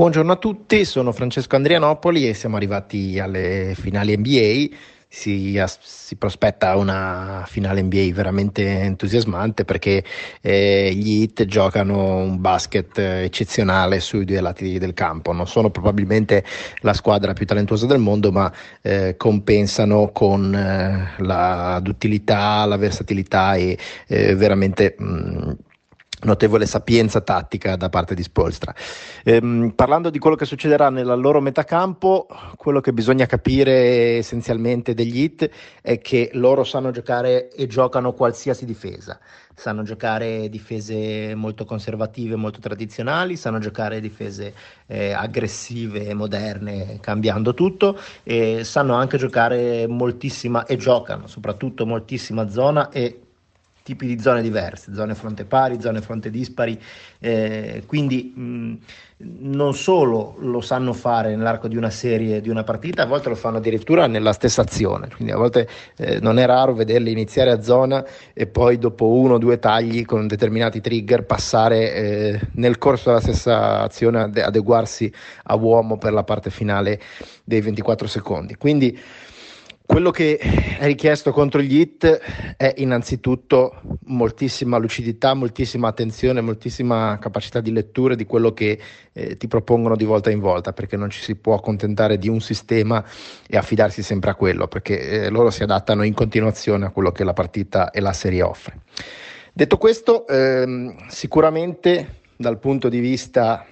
Buongiorno a tutti, sono Francesco Andrianopoli e siamo arrivati alle finali NBA. Si prospetta una finale NBA veramente entusiasmante perché gli Heat giocano un basket eccezionale sui due lati del campo. Non sono probabilmente la squadra più talentuosa del mondo, ma compensano con la duttilità, la versatilità e veramente notevole sapienza tattica da parte di Spoelstra. Parlando di quello che succederà nella loro metacampo, quello che bisogna capire essenzialmente degli Heat è che loro sanno giocare e giocano qualsiasi difesa. Sanno giocare difese molto conservative, molto tradizionali, sanno giocare difese aggressive, moderne, cambiando tutto, e sanno anche giocare moltissima, e giocano soprattutto moltissima zona e tipi di zone diverse, zone fronte pari, zone fronte dispari, quindi non solo lo sanno fare nell'arco di una serie, di una partita, a volte lo fanno addirittura nella stessa azione, quindi a volte non è raro vederli iniziare a zona e poi dopo uno o due tagli con determinati trigger passare nel corso della stessa azione ad adeguarsi a uomo per la parte finale dei 24 secondi, quindi quello che è richiesto contro gli Heat è innanzitutto moltissima lucidità, moltissima attenzione, moltissima capacità di lettura di quello che ti propongono di volta in volta, perché non ci si può accontentare di un sistema e affidarsi sempre a quello, perché loro si adattano in continuazione a quello che la partita e la serie offre. Detto questo, sicuramente dal punto di vista,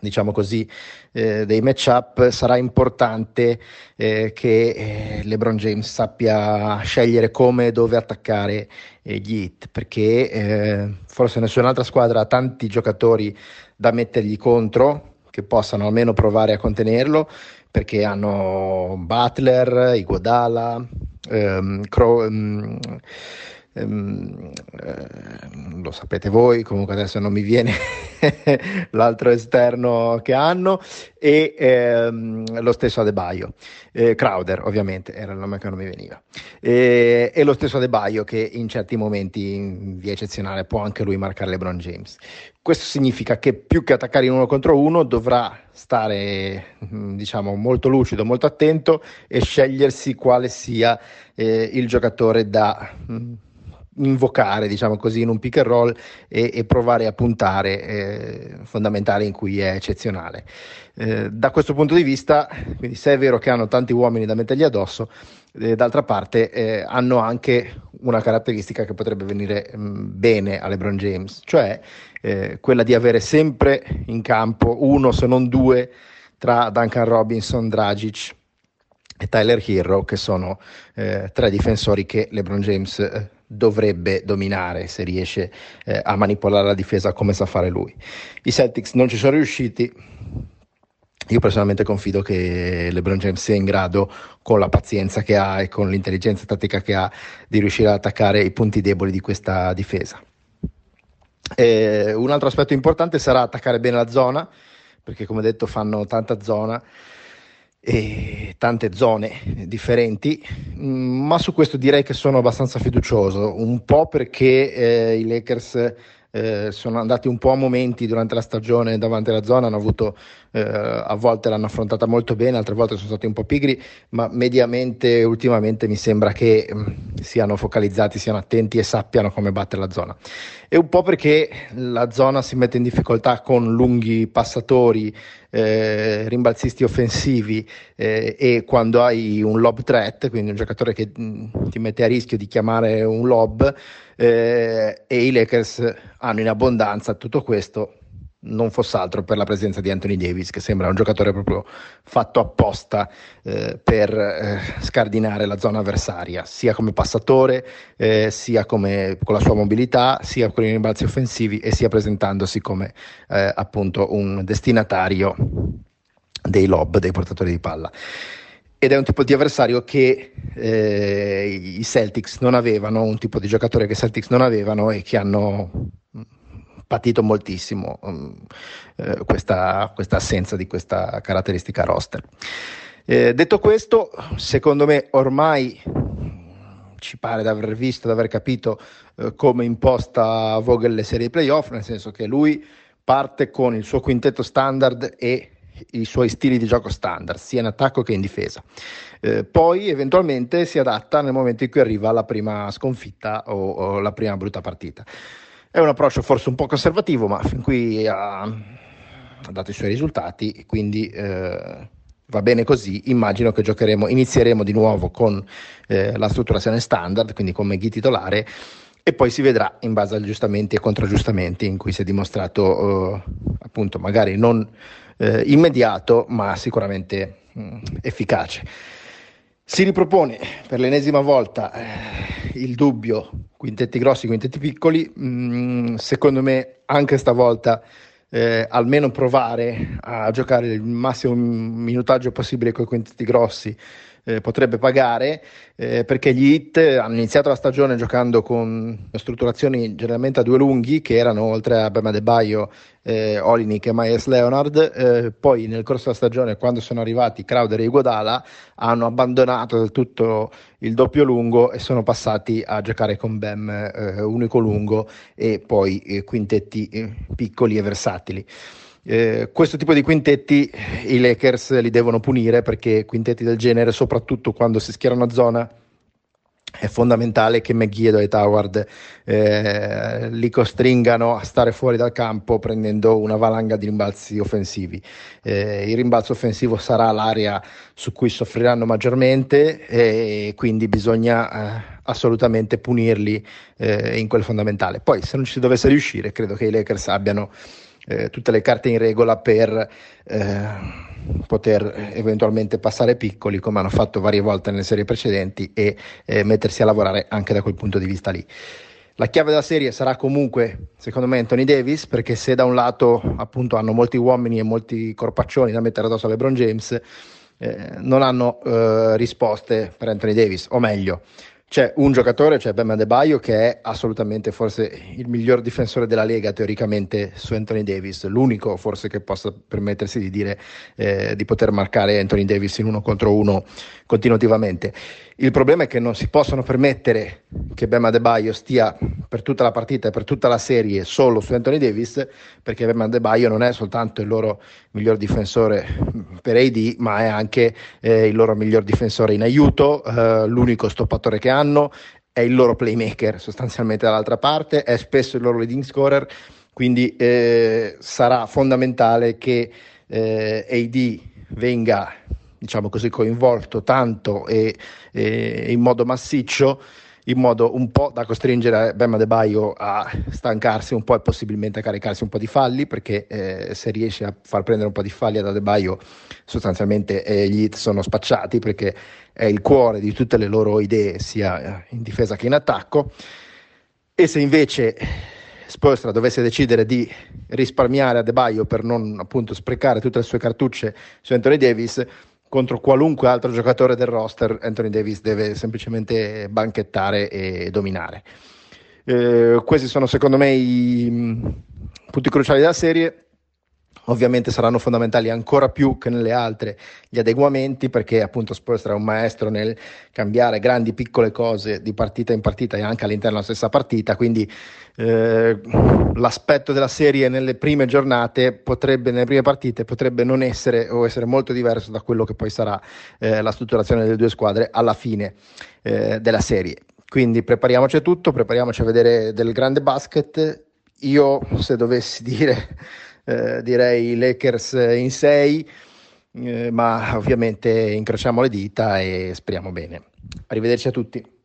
diciamo così, dei matchup sarà importante che LeBron James sappia scegliere come e dove attaccare gli Heat, perché forse nessun'altra squadra ha tanti giocatori da mettergli contro che possano almeno provare a contenerlo, perché hanno Butler, Iguodala, lo sapete voi, comunque adesso non mi viene l'altro esterno che hanno, e lo stesso Adebayo, Crowder ovviamente era il nome che non mi veniva, e lo stesso Adebayo che in certi momenti in via eccezionale può anche lui marcare LeBron James. Questo significa che più che attaccare in uno contro uno dovrà stare, diciamo, molto lucido, molto attento e scegliersi quale sia il giocatore da invocare, diciamo così, in un pick and roll e provare a puntare, fondamentale in cui è eccezionale. Da questo punto di vista, quindi, se è vero che hanno tanti uomini da mettergli addosso, d'altra parte hanno anche una caratteristica che potrebbe venire bene a LeBron James, cioè quella di avere sempre in campo uno se non due tra Duncan Robinson, Dragic e Tyler Herro, che sono tre difensori che LeBron James dovrebbe dominare se riesce a manipolare la difesa come sa fare lui. I Celtics non ci sono riusciti. Io personalmente confido che LeBron James sia in grado, con la pazienza che ha e con l'intelligenza tattica che ha, di riuscire ad attaccare i punti deboli di questa difesa. Un altro aspetto importante sarà attaccare bene la zona, perché come detto fanno tanta zona e tante zone differenti, ma su questo direi che sono abbastanza fiducioso, un po' perché i Lakers sono andati un po' a momenti durante la stagione davanti alla zona, hanno avuto a volte l'hanno affrontata molto bene, altre volte sono stati un po' pigri, ma mediamente ultimamente mi sembra che siano focalizzati, siano attenti e sappiano come battere la zona, e un po' perché la zona si mette in difficoltà con lunghi passatori, rimbalzisti offensivi, e quando hai un lob threat, quindi un giocatore che ti mette a rischio di chiamare un lob, e i Lakers hanno in abbondanza tutto questo, non fosse altro per la presenza di Anthony Davis, che sembra un giocatore proprio fatto apposta per scardinare la zona avversaria, sia come passatore, sia come, con la sua mobilità, sia con i rimbalzi offensivi e sia presentandosi come appunto un destinatario dei lob, dei portatori di palla. Ed è un tipo di avversario che i Celtics non avevano, un tipo di giocatore che i Celtics non avevano e che hanno patito moltissimo questa assenza di questa caratteristica roster. Detto questo, secondo me ormai ci pare di aver visto, di aver capito come imposta Vogel le serie playoff, nel senso che lui parte con il suo quintetto standard e i suoi stili di gioco standard, sia in attacco che in difesa. Poi eventualmente si adatta nel momento in cui arriva la prima sconfitta o la prima brutta partita. È un approccio forse un po' conservativo, ma fin qui ha dato i suoi risultati e quindi va bene così. Immagino che inizieremo di nuovo con la strutturazione standard, quindi con McGee titolare, e poi si vedrà in base agli aggiustamenti e contraggiustamenti in cui si è dimostrato appunto magari non immediato, ma sicuramente efficace. Si ripropone per l'ennesima volta il dubbio quintetti grossi, quintetti piccoli. Secondo me anche stavolta almeno provare a giocare il massimo minutaggio possibile con i quintetti grossi potrebbe pagare, perché gli Heat hanno iniziato la stagione giocando con strutturazioni generalmente a due lunghi, che erano, oltre a Adebayo, Olinik e Myers Leonard. Poi nel corso della stagione, quando sono arrivati Crowder e Iguodala, hanno abbandonato del tutto il doppio lungo e sono passati a giocare con Bam unico lungo e poi quintetti piccoli e versatili. Questo tipo di quintetti i Lakers li devono punire, perché quintetti del genere, soprattutto quando si schierano a zona, è fondamentale che McGee e Howard li costringano a stare fuori dal campo prendendo una valanga di rimbalzi offensivi. Il rimbalzo offensivo sarà l'area su cui soffriranno maggiormente e quindi bisogna assolutamente punirli in quel fondamentale. Poi, se non ci si dovesse riuscire, credo che i Lakers abbiano tutte le carte in regola per poter eventualmente passare piccoli, come hanno fatto varie volte nelle serie precedenti, e mettersi a lavorare anche da quel punto di vista lì. La chiave della serie sarà comunque, secondo me, Anthony Davis, perché se da un lato appunto hanno molti uomini e molti corpaccioni da mettere addosso a LeBron James, non hanno risposte per Anthony Davis, o meglio, c'è un giocatore, cioè Bam Adebayo, che è assolutamente forse il miglior difensore della Lega teoricamente su Anthony Davis, l'unico forse che possa permettersi di dire di poter marcare Anthony Davis in 1 contro 1 continuativamente. Il problema è che non si possono permettere che Bam Adebayo stia per tutta la partita e per tutta la serie solo su Anthony Davis, perché Bam Adebayo non è soltanto il loro miglior difensore per AD, ma è anche il loro miglior difensore in aiuto, l'unico stoppatore che hanno, è il loro playmaker sostanzialmente dall'altra parte, è spesso il loro leading scorer, quindi sarà fondamentale che AD venga, diciamo così, coinvolto tanto e in modo massiccio, in modo un po' da costringere Bam Adebayo a stancarsi un po' e possibilmente a caricarsi un po' di falli, perché se riesce a far prendere un po' di falli ad Adebayo, sostanzialmente gli Heat sono spacciati, perché è il cuore di tutte le loro idee sia in difesa che in attacco. E se invece Spoelstra dovesse decidere di risparmiare Adebayo per non appunto sprecare tutte le sue cartucce su Anthony Davis, contro qualunque altro giocatore del roster Anthony Davis deve semplicemente banchettare e dominare. Questi sono secondo me i punti cruciali della serie. Ovviamente saranno fondamentali ancora più che nelle altre gli adeguamenti, perché appunto Spoelstra è un maestro nel cambiare grandi piccole cose di partita in partita e anche all'interno della stessa partita, quindi l'aspetto della serie nelle prime partite potrebbe non essere o essere molto diverso da quello che poi sarà la strutturazione delle due squadre alla fine della serie. Quindi prepariamoci a tutto, prepariamoci a vedere del grande basket. Io, se dovessi dire, direi Lakers in 6, ma ovviamente incrociamo le dita e speriamo bene. Arrivederci a tutti.